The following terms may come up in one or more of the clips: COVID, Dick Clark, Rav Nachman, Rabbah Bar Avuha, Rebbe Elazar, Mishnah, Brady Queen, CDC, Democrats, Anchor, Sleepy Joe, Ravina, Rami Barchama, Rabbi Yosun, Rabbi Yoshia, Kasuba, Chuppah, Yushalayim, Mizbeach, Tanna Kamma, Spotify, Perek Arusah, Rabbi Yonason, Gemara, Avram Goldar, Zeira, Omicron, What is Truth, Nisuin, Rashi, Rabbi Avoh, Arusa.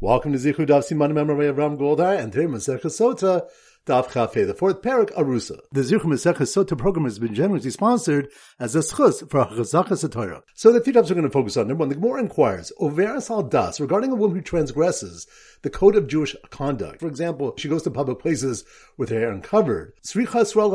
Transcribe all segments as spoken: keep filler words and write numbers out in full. Welcome to Zichus HaDaf HaYomi MeMaraya, Avram Goldar, and today Masechta Sotah, Daf Chafei, the fourth Perek Arusah. The Zichus Masechta Sotah program has been generously sponsored as a schus for Chazachas HaTorah. So the few topics we're going to focus on. Number one, the Gemara inquires overas al das regarding a woman who transgresses the code of Jewish conduct. For example, she goes to public places with her hair uncovered. Does she require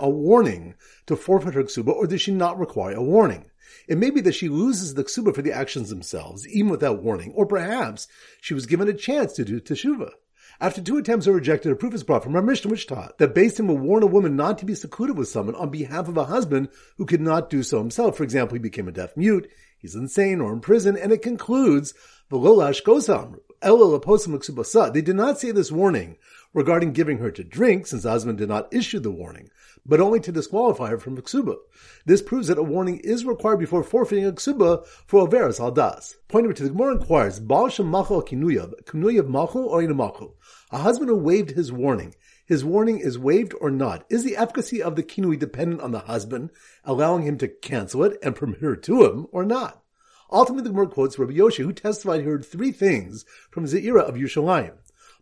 a warning to forfeit her ksuba, or does she not require a warning? It may be that she loses the ksuba for the actions themselves, even without warning, or perhaps she was given a chance to do teshuva. After two attempts are rejected, a proof is brought from our Mishnah, which taught that Beis Din will warn a woman not to be secluded with someone on behalf of a husband who could not do so himself. For example, he became a deaf mute, he's insane, or in prison, and it concludes, they did not say this warning regarding giving her to drink, since the husband did not issue the warning, but only to disqualify her from ksuba. This proves that a warning is required before forfeiting a ksuba for overas al das. Point number two, the Gemara inquires, Baal shem machal kinuyav, kinuyav machal or inu machal? A husband who waived his warning, his warning is waived or not? Is the efficacy of the kinui dependent on the husband, allowing him to cancel it and permit her to him or not? Ultimately, the Gemara quotes Rabbi Yoshi, who testified he heard three things from Zeira of Yushalayim.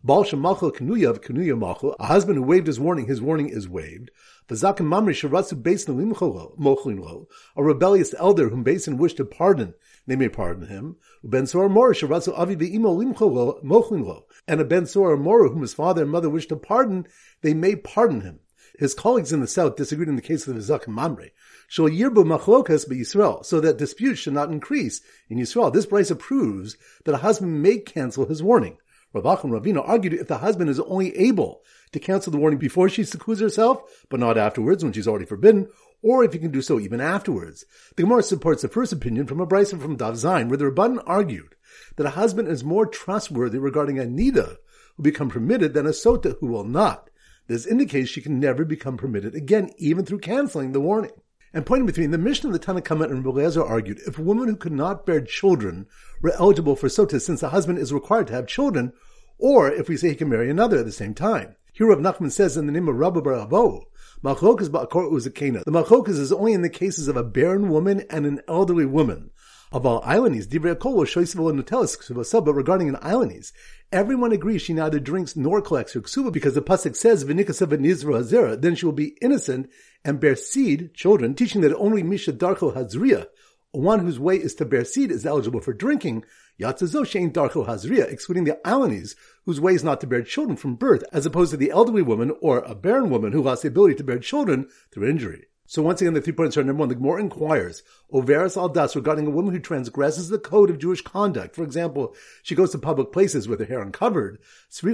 Baal shem machal kinuyav kinuyav machal, a husband who waived his warning, his warning is waived. V'zaken mamri sheratzu Beis Din mochlin lo, a rebellious elder whom Beis Din wished to pardon, they may pardon him. Uben sora mora sheratzu avi ve'imo limcho mochlin lo, and a ben sora mora whom his father and mother wished to pardon, they may pardon him. His colleagues in the south disagreed in the case of the v'zaken mamri. Shall yirbu machlokas beYisrael, so that disputes should not increase in Yisrael. This Braisa proves that a husband may cancel his warning. Rav Acha and Ravina argued if the husband is only able to cancel the warning before she secludes herself, but not afterwards when she's already forbidden, or if he can do so even afterwards. The Gemara supports the first opinion from a Braisa from Dav Zayin, where the Rabbanan argued that a husband is more trustworthy regarding a nida who become permitted than a sota who will not. This indicates she can never become permitted again, even through canceling the warning. And point number three, in the Mishnah, the Tanna Kamma and Rabbi Elazar argued, if a woman who could not bear children were eligible for sotah, since the husband is required to have children, or if we say he can marry another at the same time. Here Rav Nachman says in the name of Rabbah Bar Avuha, machlokas ba'akor u'zekena. The machlokas is only in the cases of a barren woman and an elderly woman. Of all islandies, divrei kol lo shoysev lo noteles ksubasa, but regarding an islandies, everyone agrees she neither drinks nor collects her ksuba, because the pasuk says v'nikasa v'nizra hazera, then she will be innocent and bear seed, children, teaching that only misha darko hazriya, one whose way is to bear seed, is eligible for drinking, yatzazo shein darko hazriya, excluding the islandies whose way is not to bear children from birth, as opposed to the elderly woman or a barren woman who lost the ability to bear children through injury. So once again, the three points are number one. The Gemara inquires overas al das regarding a woman who transgresses the code of Jewish conduct. For example, she goes to public places with her hair uncovered. Does she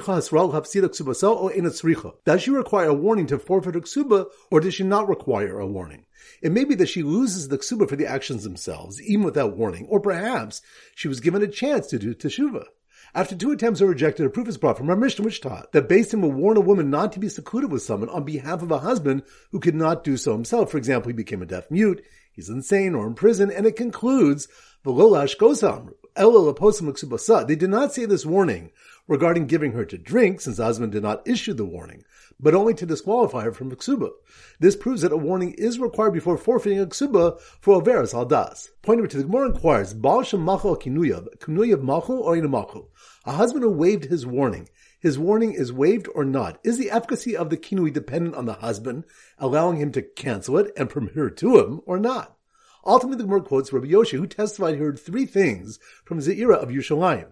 require a warning to forfeit her ksuba, or does she not require a warning? It may be that she loses the ksuba for the actions themselves, even without warning, or perhaps she was given a chance to do teshuva. After two attempts are rejected, a proof is brought from our Mishnah, which taught that Beis Din will warn a woman not to be secluded with someone on behalf of a husband who could not do so himself. For example, he became a deaf mute, he's insane, or in prison, and it concludes, they did not say this warning regarding giving her to drink, since the husband did not issue the warning, but only to disqualify her from ksuba. This proves that a warning is required before forfeiting a ksuba for overas al das. Point number two, the Gemara inquires, Baal shem machal kinuyav, kinuyav machal or inu machal? A husband who waived his warning, his warning is waived or not? Is the efficacy of the kinui dependent on the husband, allowing him to cancel it and permit her to him or not? Ultimately, the Gemara quotes Rabbi Yoshi, who testified he heard three things from Zeira of Yushalayim.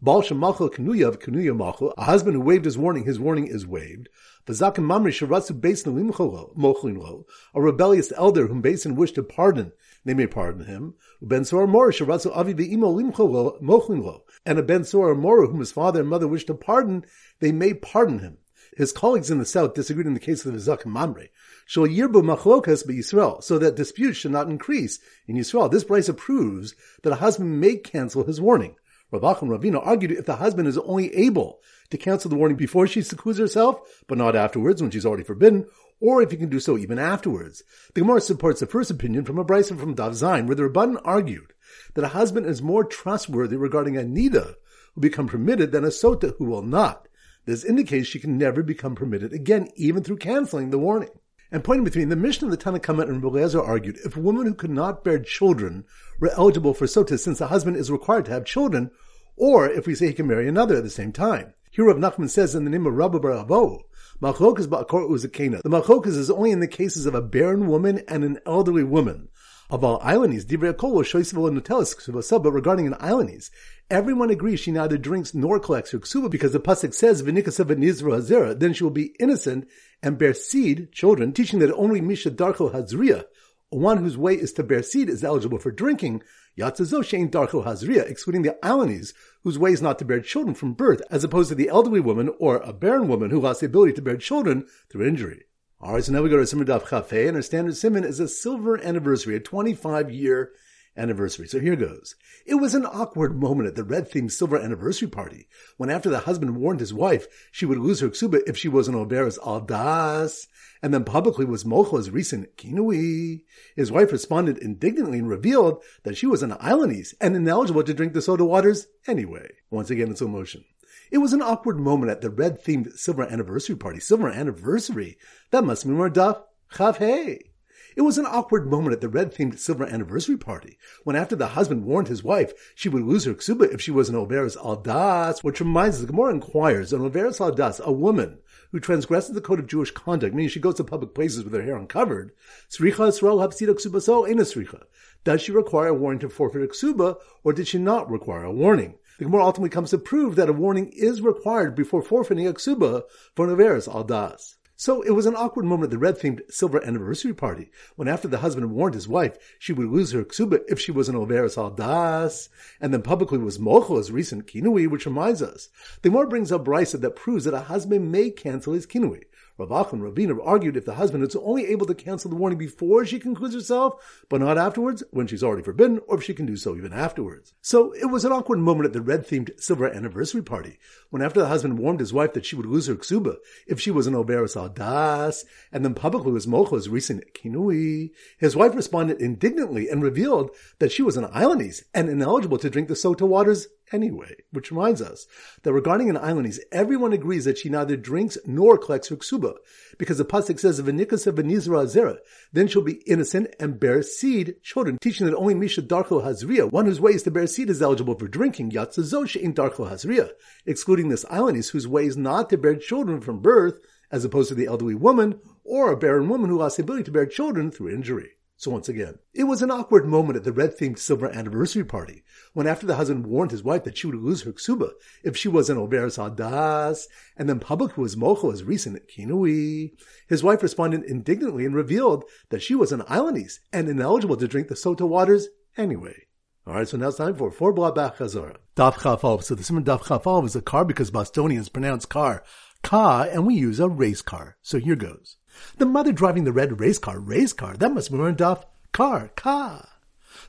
Baal shem machal kinuyav kinuyav machal, a husband who waived his warning, his warning is waived. V'zaken mamri sheratzu Beis Din mochlin lo, a rebellious elder whom Beis Din wished to pardon, they may pardon him. Uben sora mora sheratzu avi ve'imo limcho mochlin lo, and a ben sora mora whom his father and mother wished to pardon, they may pardon him. His colleagues in the south disagreed in the case of the v'zaken mamri. Shall yirbu machlokas beYisrael, so that disputes should not increase in Yisrael. This Braisa proves that a husband may cancel his warning. Rav Acha and Ravina argued if the husband is only able to cancel the warning before she secludes herself, but not afterwards when she's already forbidden, or if he can do so even afterwards. The Gemara supports the first opinion from a Braisa from Dav Zayin, where the Rabbanan argued that a husband is more trustworthy regarding a nida who become permitted than a sota who will not. This indicates she can never become permitted again, even through canceling the warning. And point number three, in the Mishnah, the Tanna Kamma and Rabbi Elazar argued, if a woman who could not bear children were eligible for sotah, since the husband is required to have children, or if we say he can marry another at the same time. Here Rav Nachman says in the name of Rabbah Bar Avuha, Machokas ba'akor uzakena. The machokas is only in the cases of a barren woman and an elderly woman. Of all islandies, divrei kol shoisvul nutelis ksuba. But regarding an islandies, everyone agrees she neither drinks nor collects her ksuba, because the pasuk says v'nikasa v'nizra hazera. Then she will be innocent and bear seed, children, teaching that only misha darko hazriya, one whose way is to bear seed, is eligible for drinking. Yatzazo she'en darko hazriya, excluding the islandies, whose way is not to bear children from birth, as opposed to the elderly woman or a barren woman who lost the ability to bear children through injury. All right, so now we go to Simon Daf Chafei, and our standard Simon is a silver anniversary, a twenty-five-year anniversary. So here goes. It was an awkward moment at the red-themed silver anniversary party, when after the husband warned his wife she would lose her ksuba if she wasn't Ober's aldas, and then publicly was Mocha's recent kinui. His wife responded indignantly and revealed that she was an islandese and ineligible to drink the soda waters anyway. Once again, in slow motion. It was an awkward moment at the red-themed silver anniversary party. Silver anniversary? That must mean we're Daf Chav Hey. It was an awkward moment at the red-themed silver anniversary party, when after the husband warned his wife she would lose her ksuba if she was an Overis Aldas, which reminds us, the Gemara inquires, an Overis Aldas, a woman who transgresses the code of Jewish conduct, meaning she goes to public places with her hair uncovered, Sricha Yisrael Hapsida Ksubaso Ena Sricha. Does she require a warning to forfeit a ksuba, or did she not require a warning? The Gemara ultimately comes to prove that a warning is required before forfeiting a ksuba for an Overis Aldas. So it was an awkward moment at the red-themed silver anniversary party, when after the husband warned his wife she would lose her ksuba if she was an Overis Aldas, and then publicly was Mocho's recent kinui, which reminds us. The Gemara brings up Braisa that proves that a husband may cancel his kinui. Rav Acha and Ravina argued if the husband is only able to cancel the warning before she concludes herself, but not afterwards, when she's already forbidden, or if she can do so even afterwards. So it was an awkward moment at the red-themed silver anniversary party, when after the husband warned his wife that she would lose her ksuba if she was an Overis Aldas, and then publicly was Mocha's recent kinui. His wife responded indignantly and revealed that she was an islandese and ineligible to drink the sotah waters anyway, which reminds us that regarding an islandese, everyone agrees that she neither drinks nor collects her ksuba, because the pasuk says, "V'nikasa v'nizra hazera," then she'll be innocent and bear seed, children, teaching that only misha darko hazriya, one whose way is to bear seed, is eligible for drinking. Yatzazo she'en darko hazriya, excluding this islandese whose way is not to bear children from birth, as opposed to the elderly woman or a barren woman who lost the ability to bear children through injury. So once again, it was an awkward moment at the red-themed silver anniversary party, when after the husband warned his wife that she would lose her ksuba if she was an Overis Aldas, and then publicly was Mocha's recent kinui. His wife responded indignantly and revealed that she was an islandese and ineligible to drink the sotah waters anyway. All right, so now it's time for four blah back chazara. Daf Chafal. So the simon Daf Chafal is a car, because Bostonians pronounce car ka, and we use a race car. So here goes. The mother driving the red race car, race car, that must be more daf car, ka.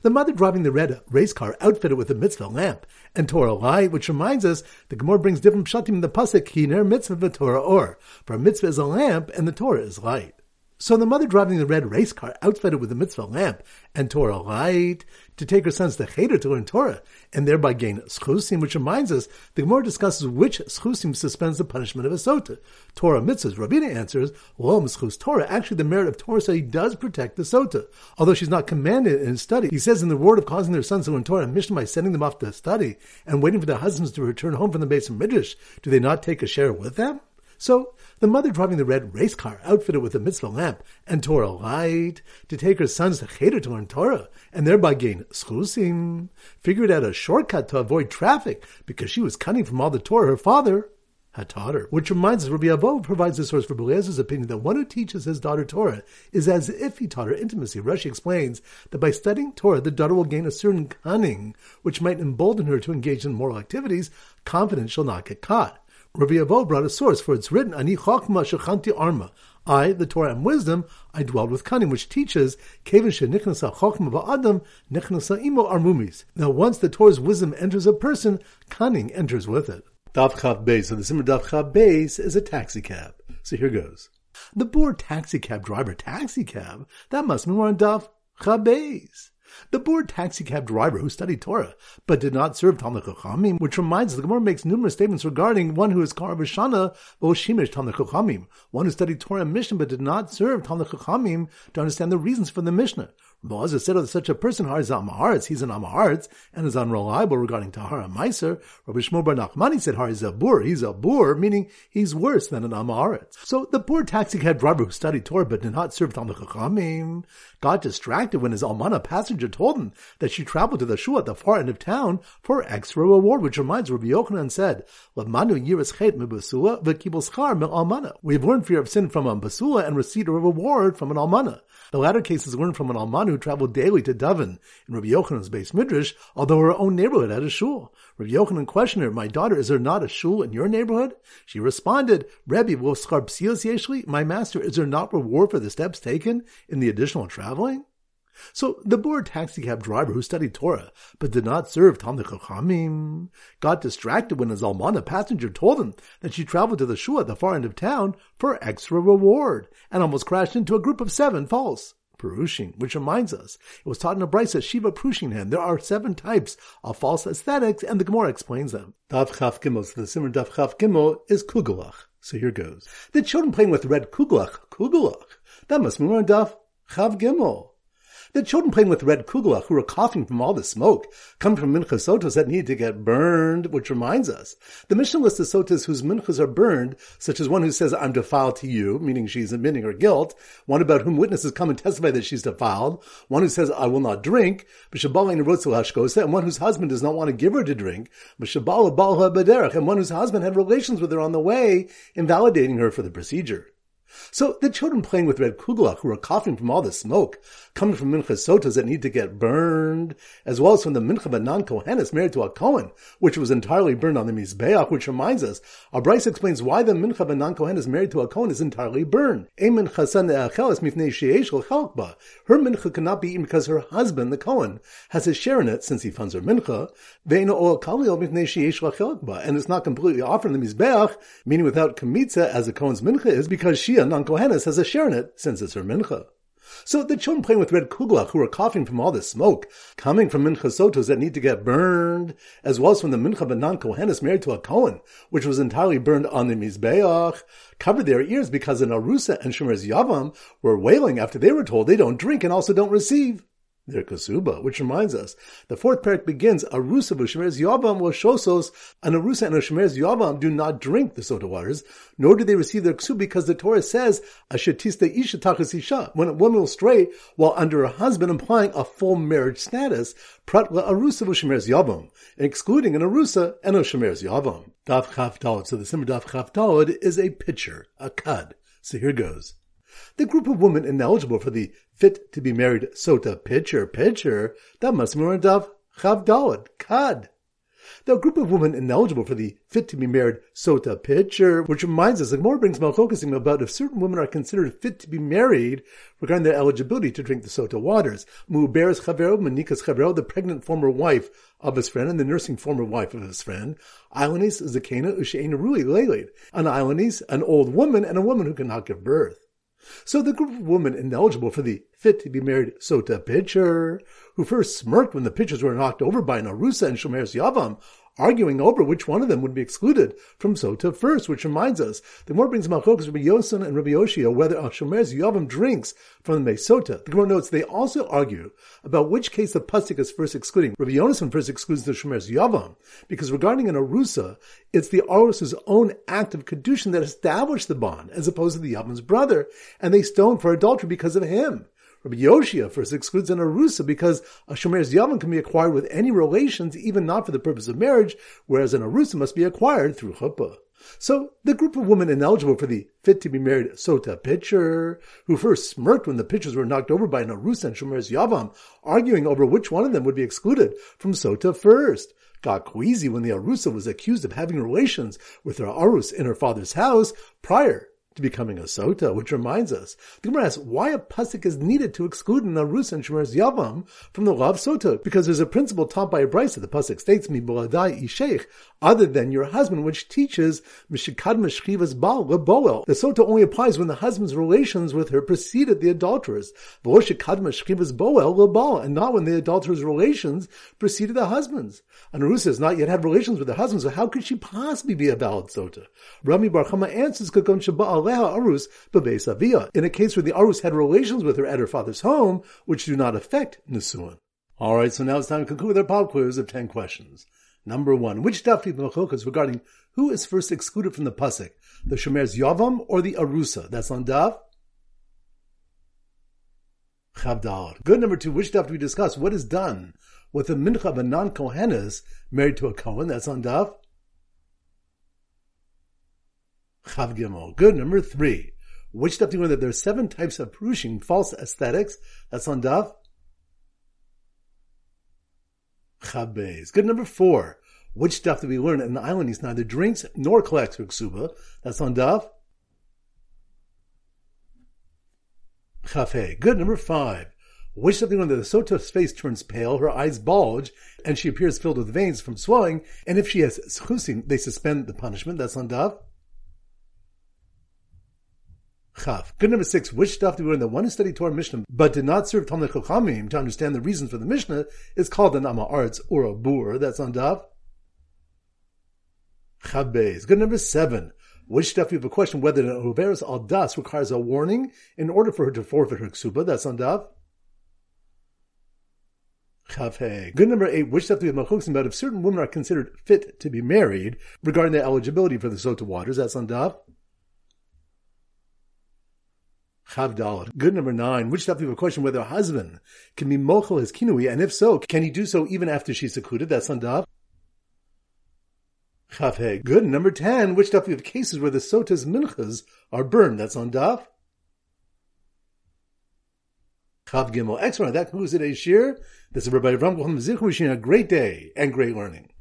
The mother driving the red race car outfitted with a mitzvah lamp and Torah light, which reminds us the Gemara brings different pshatim in the pasuk, ki ner mitzvah v'torah or, for a mitzvah is a lamp and the Torah is light. So the mother driving the red race car outfitted with a mitzvah lamp and Torah light to take her sons to cheder to learn Torah and thereby gain schusim, which reminds us the Gemara discusses which schusim suspends the punishment of a sotah. Torah mitzvahs. Ravina answers, lo m'schus Torah. Actually, the merit of Torah, so he does protect the sotah, although she's not commanded in study. He says in the word of causing their sons to learn Torah and Mishnah by sending them off to study and waiting for their husbands to return home from the Beis Midrash, do they not take a share with them? So the mother driving the red race car outfitted with a mitzvah lamp and Torah light to take her sons to cheder to learn Torah and thereby gain schusim, figured out a shortcut to avoid traffic because she was cunning from all the Torah her father had taught her. Which reminds us, Rabbi Avoh provides a source for Rabbi Elazar's opinion that one who teaches his daughter Torah is as if he taught her intimacy. Rashi explains that by studying Torah, the daughter will gain a certain cunning which might embolden her to engage in moral activities. Confidence shall not get caught. Rabbi Avoh brought a source, for it's written, Ani chokma shechanti arma. I, the Torah, am wisdom, I dwelled with cunning, which teaches, Kevin shenichnasa chokma ba'adam, nechnasa imo armumis. Now once the Torah's wisdom enters a person, cunning enters with it. Daf Chav Beis. So the Simmer Daf Chav Beis is a taxi cab. So here goes. The bored taxi cab driver, taxi cab, that must mean we're on Daf Chav Beis. The bored taxicab driver who studied Torah but did not serve Talmid Chachamim, which reminds us the Gemara makes numerous statements regarding one who is Kar V'Shana V'Oshimish Talmid Chachamim, one who studied Torah and Mishnah but did not serve Talmid Chachamim to understand the reasons for the Mishnah. Boaz is said of such a person, Har Zamaharetz, he's an Amaharetz, and is unreliable regarding Tahara Meiser. Rabbi Shmuel Bar Nachmani said, Har is a boor, he's a boor, meaning he's worse than an Amaharetz. So the poor taxi cab driver who studied Torah but did not serve Talmid Chachamim got distracted when his Almana passenger told him that she traveled to the shul at the far end of town for extra reward, which reminds Rabbi Yochanan said, we have learned fear of sin from a basula and receipt of a reward from an Almana. The latter case is learned from an Almana who traveled daily to Davin in Rabbi Yochanan's Beis Midrash, although her own neighborhood had a shul. Rabbi Yochanan questioned her, my daughter, is there not a shul in your neighborhood? She responded, Rebbe, will schar psios yeshli? My master, is there not reward for the steps taken in the additional traveling? So the bored taxicab driver who studied Torah but did not serve Talmid Chachamim got distracted when his Almana passenger told him that she traveled to the shul at the far end of town for extra reward and almost crashed into a group of seven false Purushin, which reminds us, it was taught in a Braisa, Shiva Purushin. There are seven types of false aesthetics, and the Gemara explains them. Daf Chaf Gimel, so the Simmer Daf Chaf Gimel is Kugelach. So here goes. The children playing with red Kugelach, Kugelach. That must be more Daf Chaf Gimel. The children playing with red kugelach, who were coughing from all the smoke, come from mincha sotos that need to get burned, which reminds us. The Mishnah lists the sotas whose minchas are burned, such as one who says, I'm defiled to you, meaning she's admitting her guilt, one about whom witnesses come and testify that she's defiled, one who says, I will not drink, and one whose husband does not want to give her to drink, and one whose husband had relations with her on the way, invalidating her for the procedure. So the children playing with red kugelach, who are coughing from all the smoke, coming from mincha sotas that need to get burned, as well as from the mincha of a non-Kohenis married to a Kohen, which was entirely burned on the Mizbeach, which reminds us, our Braisa explains why the mincha of a non-Kohenis married to a Kohen is entirely burned. Her mincha cannot be eaten because her husband, the Kohen, has his share in it since he funds her mincha, and it's not completely offered in the Mizbeach, meaning without kamitza, as the Kohen's mincha is, because she non-Kohenes has a share in it, since it's her mincha. So the children playing with red kugelach, who are coughing from all the smoke, coming from mincha sotos that need to get burned, as well as from the mincha of a non-Kohenes married to a Kohen, which was entirely burned on the Mizbeach, covered their ears because an Arusa and Shomer's Yavam were wailing after they were told they don't drink and also don't receive their Kasuba, which reminds us, the fourth parak begins, Arusa v'shomer's Yavam v'shosos, and Arusa and Shomer's Yavam do not drink the sotah waters, nor do they receive their Ksuba, because the Torah says, Ashetista isha tachas isha, when a woman will stray while under her husband, implying a full marriage status, prat la'arusa v'shomer's Yavam, excluding an Arusa and a Shomer's Yavam. Daf Chaf Daled, so the Simmer Daf Chaf Daled is a pitcher, a kad. So here goes. The group of women ineligible for the fit-to-be-married sota pitcher pitcher, that must be Dav Chav Daled, kad. The group of women ineligible for the fit-to-be-married sota pitcher, which reminds us, the Gemara brings Malchokasim about if certain women are considered fit to be married regarding their eligibility to drink the sota waters. Mu'uberes Chavero, Manikas Chavero, the pregnant former wife of his friend and the nursing former wife of his friend. Ilonis, Zakena, Ushe'ena Ruli, Lelid. An Ilonis, an old woman, and a woman who cannot give birth. So the group of women ineligible for the fit-to-be-married sota pitcher, who first smirked when the pitchers were knocked over by an Arusa and Shomer's Yavam, arguing over which one of them would be excluded from sota first, which reminds us, the Gemara brings Malchokas Rabbi Yosun and Rabbi Yoshiya whether a Shomer's Yavam drinks from the Mesota. The Gemara notes they also argue about which case the Pustik is first excluding. Rabbi Yonason first excludes the Shomer's Yavam, because regarding an Arusa, it's the Arusa's own act of Kedushin that established the bond, as opposed to the Yavam's brother, and they stoned for adultery because of him. Rabbi Yoshia first excludes an Arusa because a Shomer's Yavam can be acquired with any relations, even not for the purpose of marriage, whereas an Arusa must be acquired through Chuppah. So, the group of women ineligible for the fit-to-be-married sota pitcher, who first smirked when the pitchers were knocked over by an Arusa and Shomer's Yavam, arguing over which one of them would be excluded from sota first, got queasy when the Arusa was accused of having relations with her Arus in her father's house prior to becoming a sota, which reminds us, the Gemara asks why a pasuk is needed to exclude an Arusa and Shomer's Yavam from the law of sota, because there's a principle taught by a Braisa. The pasuk states, "Mi boladai isheich," other than your husband, which teaches mishikad meshchivas bal leboel. The sota only applies when the husband's relations with her preceded the adulteress, v'lo shikad meshchivas boel lebal, and not when the adulterer's relations preceded the husband's. An Arusa has not yet had relations with her husband, so how could she possibly be a valid sota? Rami Barchama answers, "Kakon shabal." Aleha Arus Bebeis Avia, in a case where the Arus had relations with her at her father's home, which do not affect Nisuin. All right, so now it's time to conclude our pop quiz of ten questions. Number one, which daf in the machlokas regarding who is first excluded from the pasuk, the Shomer's Yavam or the Arusa? That's on daf Chavdal. Good. Number two, which daf do we discuss what is done with the mincha of a non-Kohenis married to a Kohen? That's on daf Chav Gimel. Good. Number three, which daf do you know that there are seven types of Purushin, false aesthetics? That's on daf Chabez. Good. Number four, which daf do we learn that an islandese neither drinks nor collects for Kasuba? That's on daf Chafe. Good. Number five, which daf do we learn that the Sotah's face turns pale, her eyes bulge, and she appears filled with veins from swelling, and if she has schusin, they suspend the punishment? That's on daf Chaf. Good. Number six, which daf do we learn that one who studied Torah Mishnah but did not serve Talmid Chachamim to understand the reasons for the Mishnah is called an Ama Arts or a Boor? That's on daf Chabez. Good. Number seven, which daf do we have a question whether an Overis al Das requires a warning in order for her to forfeit her Ksuba? That's on daf Chafei. Good. Number eight, which daf do we have machlokas about if certain women are considered fit to be married regarding their eligibility for the Sotah waters? That's on daf Chavdal. Good. Number nine, which daf we have a question whether a husband can be mochel his kinui, and if so, can he do so even after she's secluded? That's on daf Chafhe. Good. Number ten, which daf we have cases where the Sotah's minchas are burned? That's on daf Chav Gimel. Excellent. That concludes today's shir. This is Rabbi Avram Goldar from Zichus HaDaf HaYomi MeMaraya. A great day and great learning.